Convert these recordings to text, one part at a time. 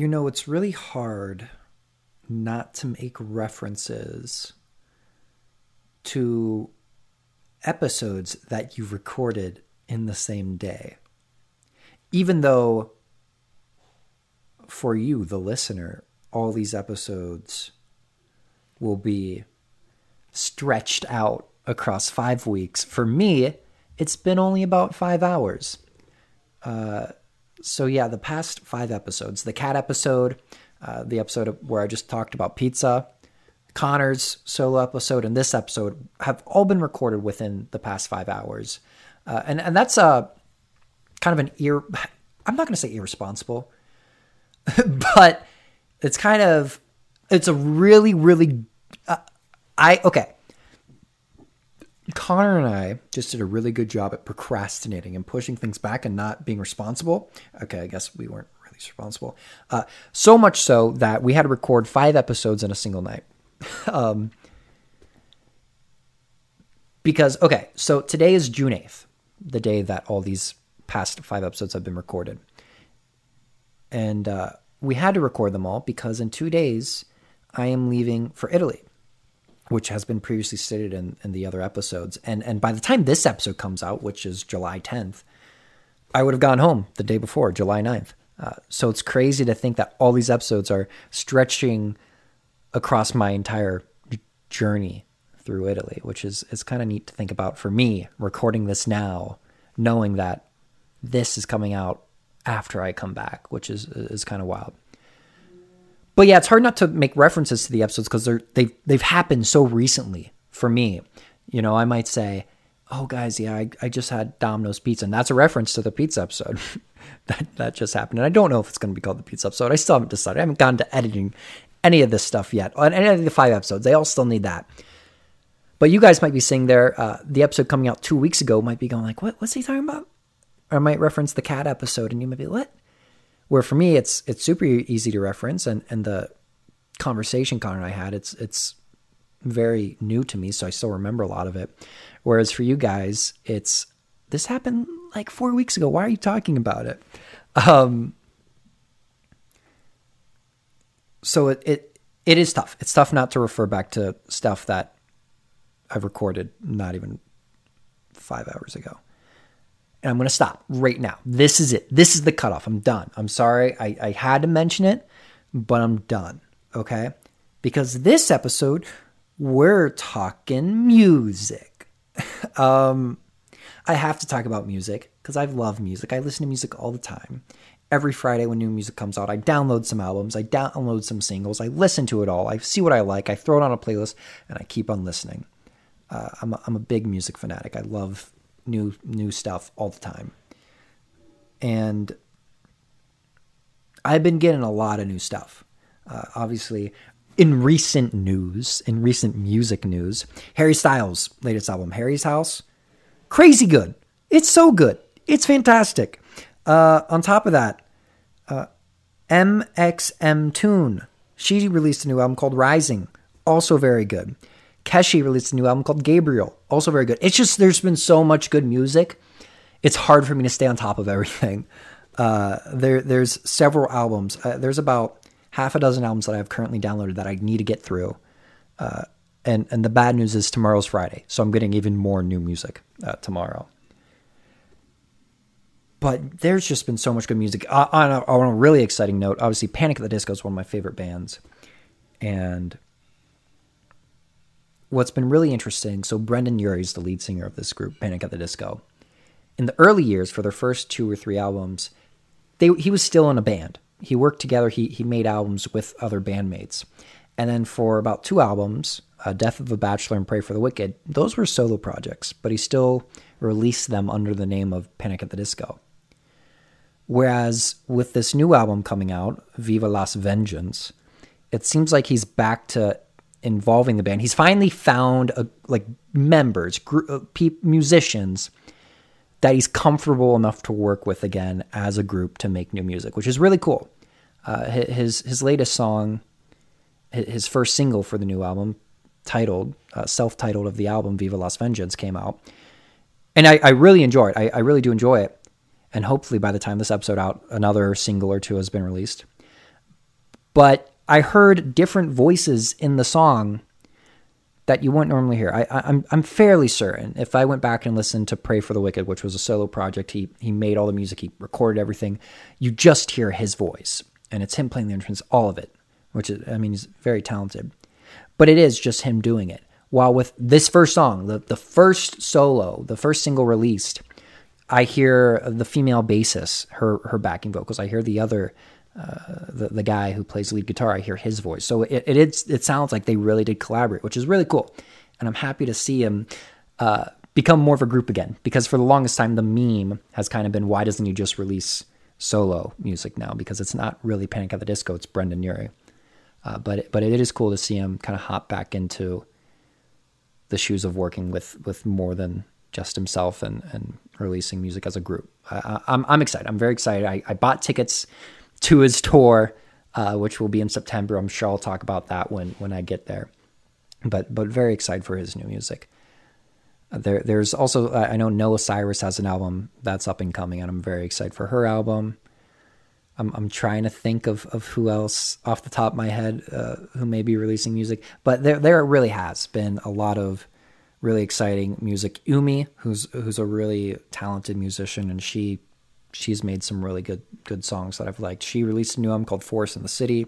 You know, it's really hard not to make references to episodes that you recorded in the same day. Even though, for you, the listener, all these episodes will be stretched out across 5 weeks. For me, it's been only about 5 hours. So yeah, the past 5 episodes, the cat episode, the episode where I just talked about pizza, Connor's solo episode, and this episode have all been recorded within the past 5 hours. And that's kind of an I'm not going to say irresponsible, but it's kind of, it's a really, really, okay. Connor and I just did a really good job at procrastinating and pushing things back and not being responsible. Okay, I guess we weren't really responsible. So much so that we had to record 5 episodes in a single night. Because, okay, so today is June 8th, the day that all these past 5 episodes have been recorded. And we had to record them all because in 2 days, I am leaving for Italy, which has been previously stated in the other episodes. And by the time this episode comes out, which is July 10th, I would have gone home the day before, July 9th. So it's crazy to think that all these episodes are stretching across my entire journey through Italy, which is kind of neat to think about for me, recording this now, knowing that this is coming out after I come back, which is kind of wild. But yeah, it's hard not to make references to the episodes because they've happened so recently for me. You know, I might say, oh, guys, yeah, I just had Domino's pizza. And that's a reference to the pizza episode that just happened. And I don't know if it's going to be called the pizza episode. I still haven't decided. I haven't gone to editing any of this stuff yet. On any of the 5 episodes, they all still need that. But you guys might be sitting there. The episode coming out 2 weeks ago might be going like, what's he talking about? Or I might reference the cat episode and you might be, what? Where for me, it's super easy to reference, and the conversation Connor and I had, it's very new to me, so I still remember a lot of it. Whereas for you guys, it's, this happened like 4 weeks ago. Why are you talking about it? So it is tough. It's tough not to refer back to stuff that I've recorded not even 5 hours ago. And I'm going to stop right now. This is it. This is the cutoff. I'm done. I'm sorry. I had to mention it, but I'm done. Okay? Because this episode, we're talking music. I have to talk about music because I love music. I listen to music all the time. Every Friday when new music comes out, I download some albums. I download some singles. I listen to it all. I see what I like. I throw it on a playlist, and I keep on listening. I'm a big music fanatic. I love new stuff all the time, and I've been getting a lot of new stuff. Obviously, in recent music news, Harry Styles' latest album, Harry's House, crazy good. It's so good. It's fantastic. On top of that, mxmtoon, she released a new album called Rising, also very good. Keshi released a new album called Gabriel, also very good. It's just, there's been so much good music. It's hard for me to stay on top of everything. There's several albums. There's about half a dozen albums that I've currently downloaded that I need to get through. And the bad news is tomorrow's Friday, so I'm getting even more new music tomorrow. But there's just been so much good music. On a really exciting note, obviously Panic at the Disco is one of my favorite bands. And what's been really interesting, so Brendan Urie is the lead singer of this group, Panic at the Disco. In the early years, for their first 2 or 3 albums, he was still in a band. He worked together. He made albums with other bandmates. And then for about 2 albums, Death of a Bachelor and Pray for the Wicked, those were solo projects, but he still released them under the name of Panic at the Disco. Whereas with this new album coming out, Viva Las Vengeance, it seems like he's back to involving the band. He's finally found members, musicians that he's comfortable enough to work with again as a group to make new music, which is really cool. His latest song, his first single for the new album, self-titled of the album Viva Las Vengeance, came out, and I really enjoy it. I really do enjoy it, and hopefully by the time this episode out, another single or 2 has been released. but I heard different voices in the song that you wouldn't normally hear. I'm fairly certain if I went back and listened to Pray for the Wicked, which was a solo project, he made all the music, he recorded everything. You just hear his voice, and it's him playing the instruments, all of it, which is, I mean, he's very talented, but it is just him doing it. While with this first song, the first solo, the first single released, I hear the female bassist, her backing vocals. I hear the other, the guy who plays lead guitar, I hear his voice. So it sounds like they really did collaborate, which is really cool. And I'm happy to see him become more of a group again, because for the longest time, the meme has kind of been, why doesn't he just release solo music now? Because it's not really Panic at the Disco, it's Brendan Urie. But it is cool to see him kind of hop back into the shoes of working with more than just himself and releasing music as a group. I'm excited. I'm very excited. I bought tickets to his tour, which will be in September. I'm sure I'll talk about that when I get there, but very excited for his new music. There's also, I know Noah Cyrus has an album that's up and coming, and I'm very excited for her album. I'm trying to think of who else off the top of my head who may be releasing music, but there really has been a lot of really exciting music. Umi, who's a really talented musician, and she's made some really good songs that I've liked. She released a new album called Forest in the City.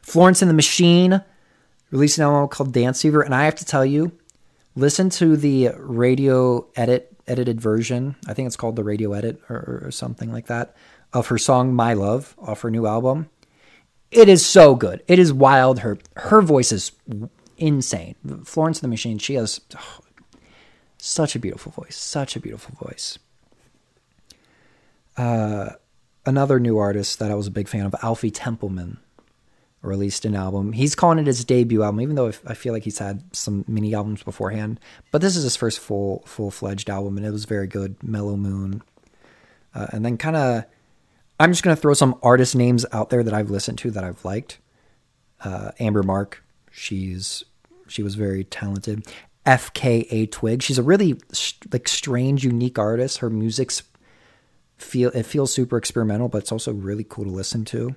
Florence and the Machine released an album called Dance Fever, and I have to tell you, listen to the radio edited version. I think it's called the radio edit or something like that, of her song My Love off her new album. It is so good. It is wild. Her voice is insane. Florence and the Machine, she has such a beautiful voice. Another new artist that I was a big fan of, Alfie Templeman, released an album. He's calling it his debut album, even though I feel like he's had some mini albums beforehand. But this is his first full-fledged album, and it was very good. Mellow Moon. And then kind of, I'm just going to throw some artist names out there that I've listened to that I've liked. Amber Mark, she was very talented. F.K.A. Twig, she's a really strange, unique artist. Her music's feels super experimental, but it's also really cool to listen to.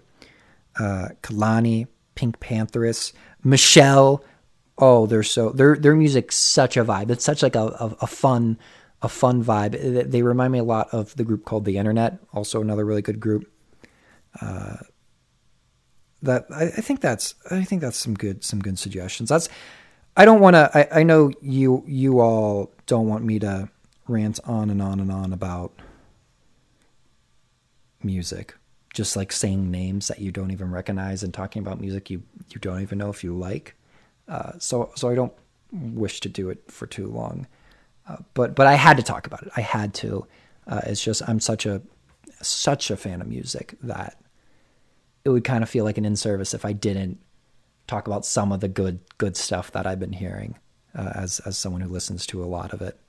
Kalani, Pink Panthers, Michelle. Oh, their music's such a vibe. It's such like a fun vibe. They remind me a lot of the group called The Internet, also another really good group. I think that's some good suggestions. I know you all don't want me to rant on and on and on about music, just like saying names that you don't even recognize and talking about music you don't even know if you like. So I don't wish to do it for too long, but I had to talk about it. I had to. It's just I'm such a fan of music that it would kind of feel like an in-service if I didn't talk about some of the good stuff that I've been hearing as someone who listens to a lot of it.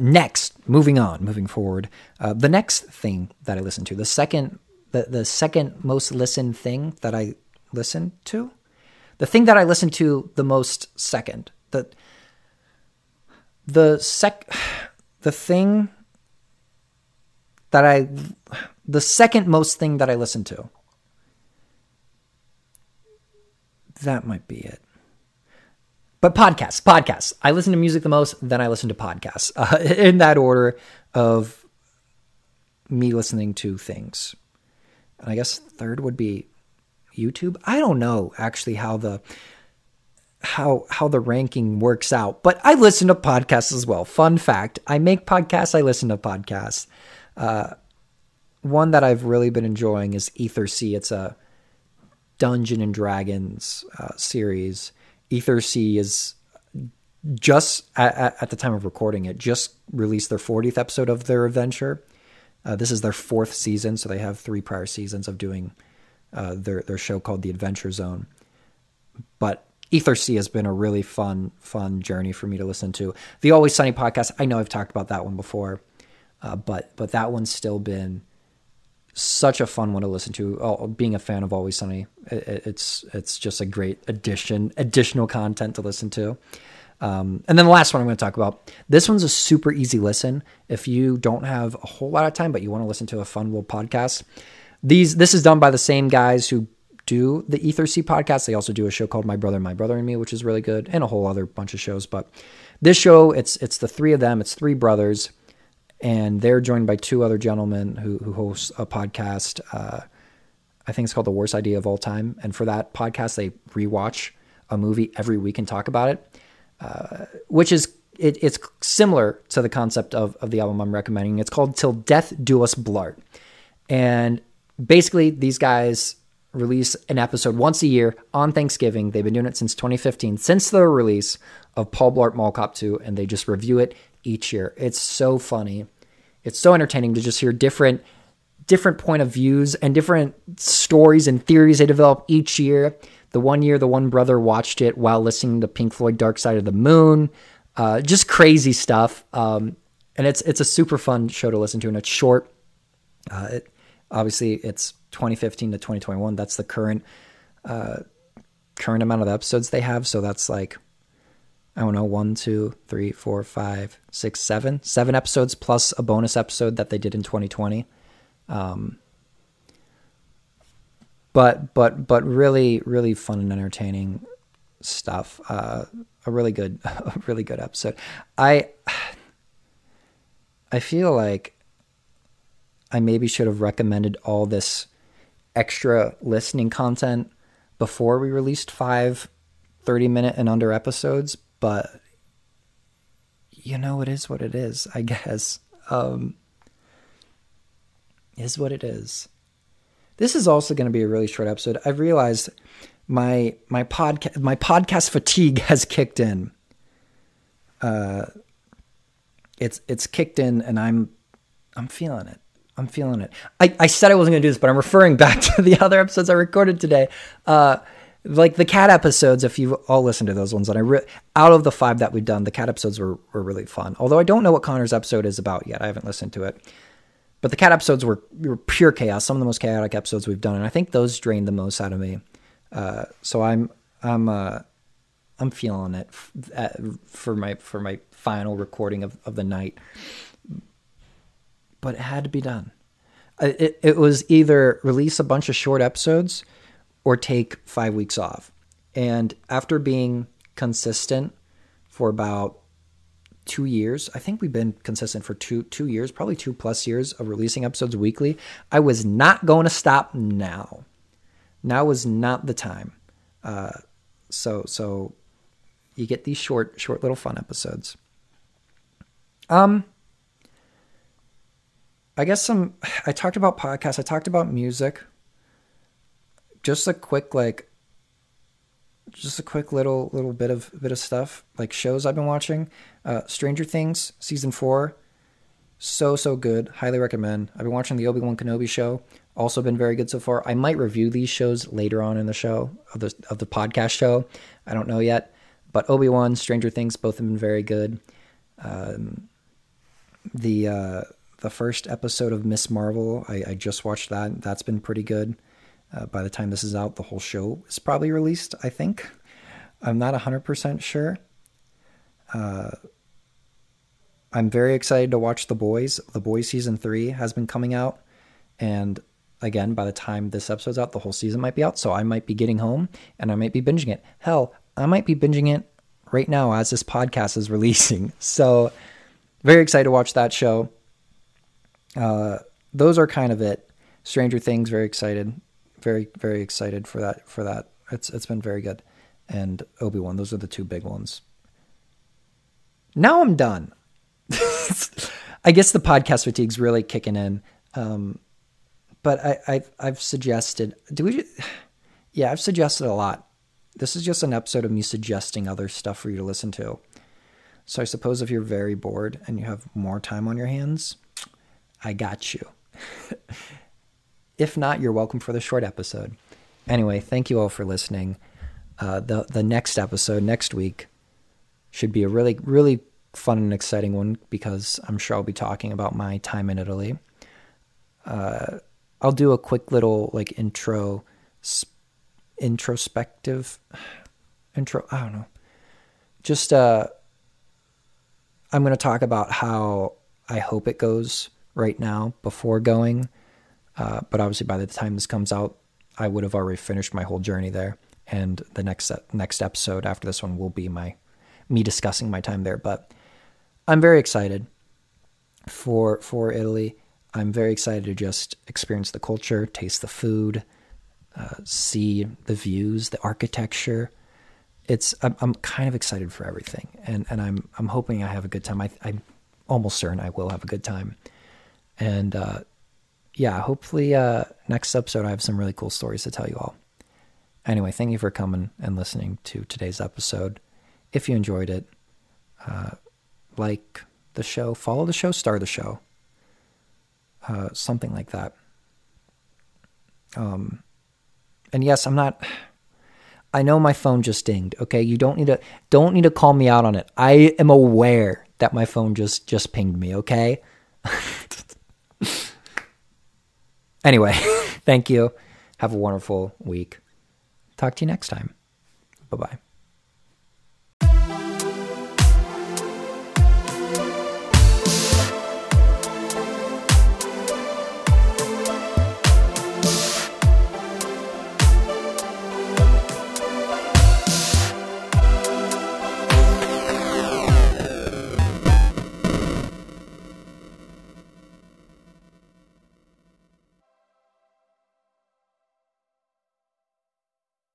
Next, moving forward, the next thing that I listened to, the second most listened thing that I listened to, the thing that I listened to the most second, the second most thing that I listened to. That might be it. But podcasts. I listen to music the most, then I listen to podcasts. In that order of me listening to things. And I guess third would be YouTube. I don't know actually how the ranking works out, but I listen to podcasts as well. Fun fact, I make podcasts, I listen to podcasts. One that I've really been enjoying is Aether Sea. It's a Dungeon and Dragons series. Aether Sea is just at the time of recording it, just released their 40th episode of their adventure. This is their 4th season, so they have 3 prior seasons of doing their show called The Adventure Zone. But Aether Sea has been a really fun journey for me to listen to. The Always Sunny Podcast, I know I've talked about that one before, but that one's still been such a fun one to listen to. Being a fan of Always Sunny, it's just a great additional content to listen to. And then the last one I'm going to talk about, this one's a super easy listen. If you don't have a whole lot of time, but you want to listen to a fun little podcast, this is done by the same guys who do the Aether Sea podcast. They also do a show called My Brother and Me, which is really good, and a whole other bunch of shows. But this show, it's the three of them. It's three brothers, and they're joined by two other gentlemen who host a podcast. I think it's called The Worst Idea of All Time. And for that podcast, they rewatch a movie every week and talk about it, which is it's similar to the concept of the album I'm recommending. It's called Till Death Do Us Blart. And basically, these guys release an episode once a year on Thanksgiving. They've been doing it since 2015, since the release of Paul Blart Mall Cop 2, and they just review it each year. It's so funny. It's so entertaining to just hear different point of views and different stories and theories they develop each year. The one year, the one brother watched it while listening to Pink Floyd, Dark Side of the Moon. Just crazy stuff. And it's a super fun show to listen to, and it's short. Obviously, it's 2015 to 2021. That's the current amount of episodes they have. So that's like, I don't know, 1, 2, 3, 4, 5, 6, 7. 7 episodes plus a bonus episode that they did in 2020. But really, really fun and entertaining stuff. A really good episode. I feel like I maybe should have recommended all this extra listening content before we released 5 30-minute and under episodes, but you know, it is what it is, I guess. Is what it is. This is also going to be a really short episode. I've realized my podcast fatigue has kicked in. It's kicked in, and I'm feeling it. I'm feeling it. I said I wasn't going to do this, but I'm referring back to the other episodes I recorded today. Like the cat episodes, if you all listen to those ones, and out of the 5 that we've done, the cat episodes were really fun. Although I don't know what Connor's episode is about yet. I haven't listened to it. But the cat episodes were pure chaos, some of the most chaotic episodes we've done, and I think those drained the most out of me. So I'm feeling it for my final recording of the night. But it had to be done. It was either release a bunch of short episodes or take 5 weeks off. And after being consistent for about 2 years, I think we've been consistent for two years, probably 2+ years of releasing episodes weekly. I was not going to stop now. Now was not the time. So you get these short little fun episodes. I guess I talked about podcasts. I talked about music. Just a quick little bit of stuff, like shows I've been watching. Stranger Things season 4, so good. Highly recommend. I've been watching the Obi-Wan Kenobi show. Also been very good so far. I might review these shows later on in the show of the podcast show. I don't know yet, but Obi-Wan, Stranger Things, both have been very good. The first episode of Ms. Marvel, I just watched that. That's been pretty good. By the time this is out, the whole show is probably released, I think. I'm not 100% sure. I'm very excited to watch The Boys. The Boys season 3 has been coming out. And again, by the time this episode's out, the whole season might be out. So I might be getting home and I might be binging it. Hell, I might be binging it right now as this podcast is releasing. So very excited to watch that show. Those are kind of it. Stranger Things, very excited, very excited for that. It's been very good. And Obi-Wan, those are the 2 big ones. Now I'm done. I guess the podcast fatigue's really kicking in. But I've suggested, I've suggested a lot. This is just an episode of me suggesting other stuff for you to listen to. So I suppose if you're very bored and you have more time on your hands, I got you. If not, you're welcome for the short episode. Anyway, thank you all for listening. The next episode next week should be a really, really fun and exciting one, because I'm sure I'll be talking about my time in Italy. I'll do a quick little like introspective intro. I don't know. Just, I'm going to talk about how I hope it goes right now before going, but obviously by the time this comes out, I would have already finished my whole journey there. And the next episode after this one will be me discussing my time there. But I'm very excited for Italy. I'm very excited to just experience the culture, taste the food, see the views, the architecture. I'm kind of excited for everything, and I'm hoping I have a good time. I'm almost certain I will have a good time, and yeah, hopefully next episode I have some really cool stories to tell you all. Anyway, thank you for coming and listening to today's episode. If you enjoyed it, like the show, follow the show, star the show, something like that. And yes, I know my phone just dinged. Okay, you don't need to call me out on it. I am aware that my phone just pinged me, okay? Anyway, thank you. Have a wonderful week. Talk to you next time. Bye-bye.